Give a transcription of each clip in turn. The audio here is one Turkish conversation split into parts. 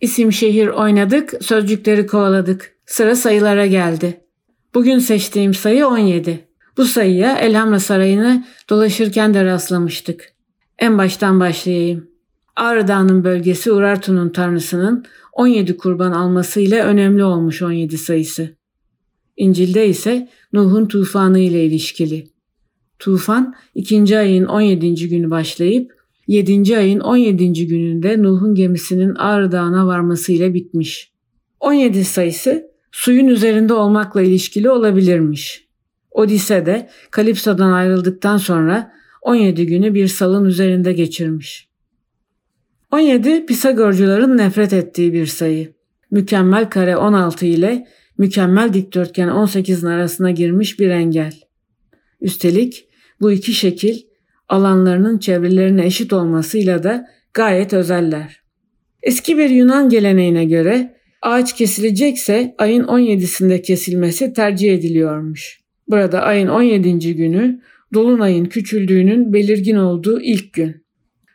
İsim şehir oynadık, sözcükleri kovaladık. Sıra sayılara geldi. Bugün seçtiğim sayı 17. Bu sayıya Elhamra Sarayı'nı dolaşırken de rastlamıştık. En baştan başlayayım. Ağrı Dağı'nın bölgesi Urartu'nun tanrısının 17 kurban almasıyla önemli olmuş 17 sayısı. İncil'de ise Nuh'un tufanı ile ilişkili. Tufan 2. ayın 17. günü başlayıp 7. ayın 17. gününde Nuh'un gemisinin Ağrı Dağı'na varmasıyla bitmiş. 17 sayısı suyun üzerinde olmakla ilişkili olabilirmiş. Odise'de Kalipso'dan ayrıldıktan sonra 17 günü bir salın üzerinde geçirmiş. 17 Pisagorcuların nefret ettiği bir sayı. Mükemmel kare 16 ile mükemmel dikdörtgen 18'in arasına girmiş bir engel. Üstelik bu iki şekil alanlarının çevrelerine eşit olmasıyla da gayet özeller. Eski bir Yunan geleneğine göre ağaç kesilecekse ayın 17'sinde kesilmesi tercih ediliyormuş. Burada ayın 17. günü dolunayın küçüldüğünün belirgin olduğu ilk gün.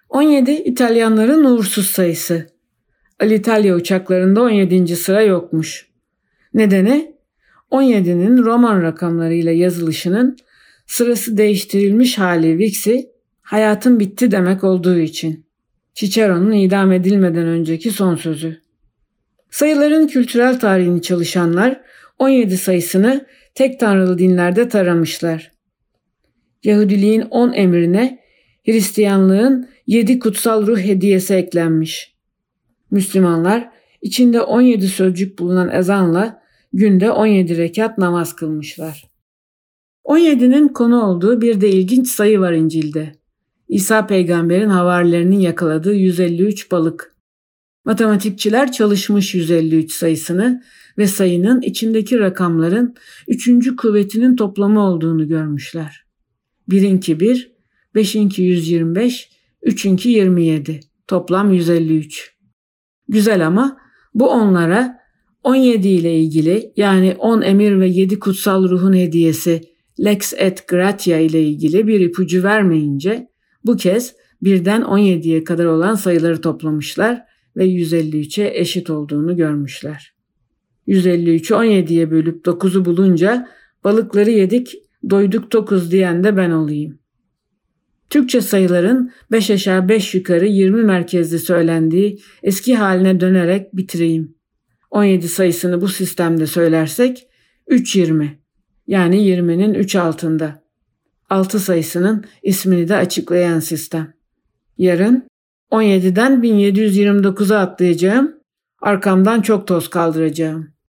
17 İtalyanların uğursuz sayısı. Alitalya uçaklarında 17. sıra yokmuş. Nedeni 17'nin Roman rakamlarıyla yazılışının sırası değiştirilmiş hali Vixi, hayatın bitti demek olduğu için. Çiçero'nun idam edilmeden önceki son sözü. Sayıların kültürel tarihini çalışanlar 17 sayısını tek tanrılı dinlerde taramışlar. Yahudiliğin 10 emrine Hristiyanlığın 7 kutsal ruh hediyesi eklenmiş. Müslümanlar içinde 17 sözcük bulunan ezanla günde 17 rekat namaz kılmışlar. 17'nin konu olduğu bir de ilginç sayı var İncil'de. İsa peygamberin havarilerinin yakaladığı 153 balık. Matematikçiler çalışmış 153 sayısını ve sayının içindeki rakamların 3. kuvvetinin toplamı olduğunu görmüşler. 1'inki 1, 5'inki 125, 3'inki 27. Toplam 153. Güzel ama bu onlara 17 ile ilgili yani 10 emir ve 7 kutsal ruhun hediyesi Lex et Gratia ile ilgili bir ipucu vermeyince bu kez birden 17'ye kadar olan sayıları toplamışlar ve 153'e eşit olduğunu görmüşler. 153'ü 17'ye bölüp 9'u bulunca balıkları yedik, doyduk 9 diyen de ben olayım. Türkçe sayıların 5 aşağı 5 yukarı 20 merkezli söylendiği eski haline dönerek bitireyim. 17 sayısını bu sistemde söylersek 3-20 yani 20'nin 3 altında. 6 sayısının ismini de açıklayan sistem. Yarın 17'den 1729'a atlayacağım, arkamdan çok toz kaldıracağım.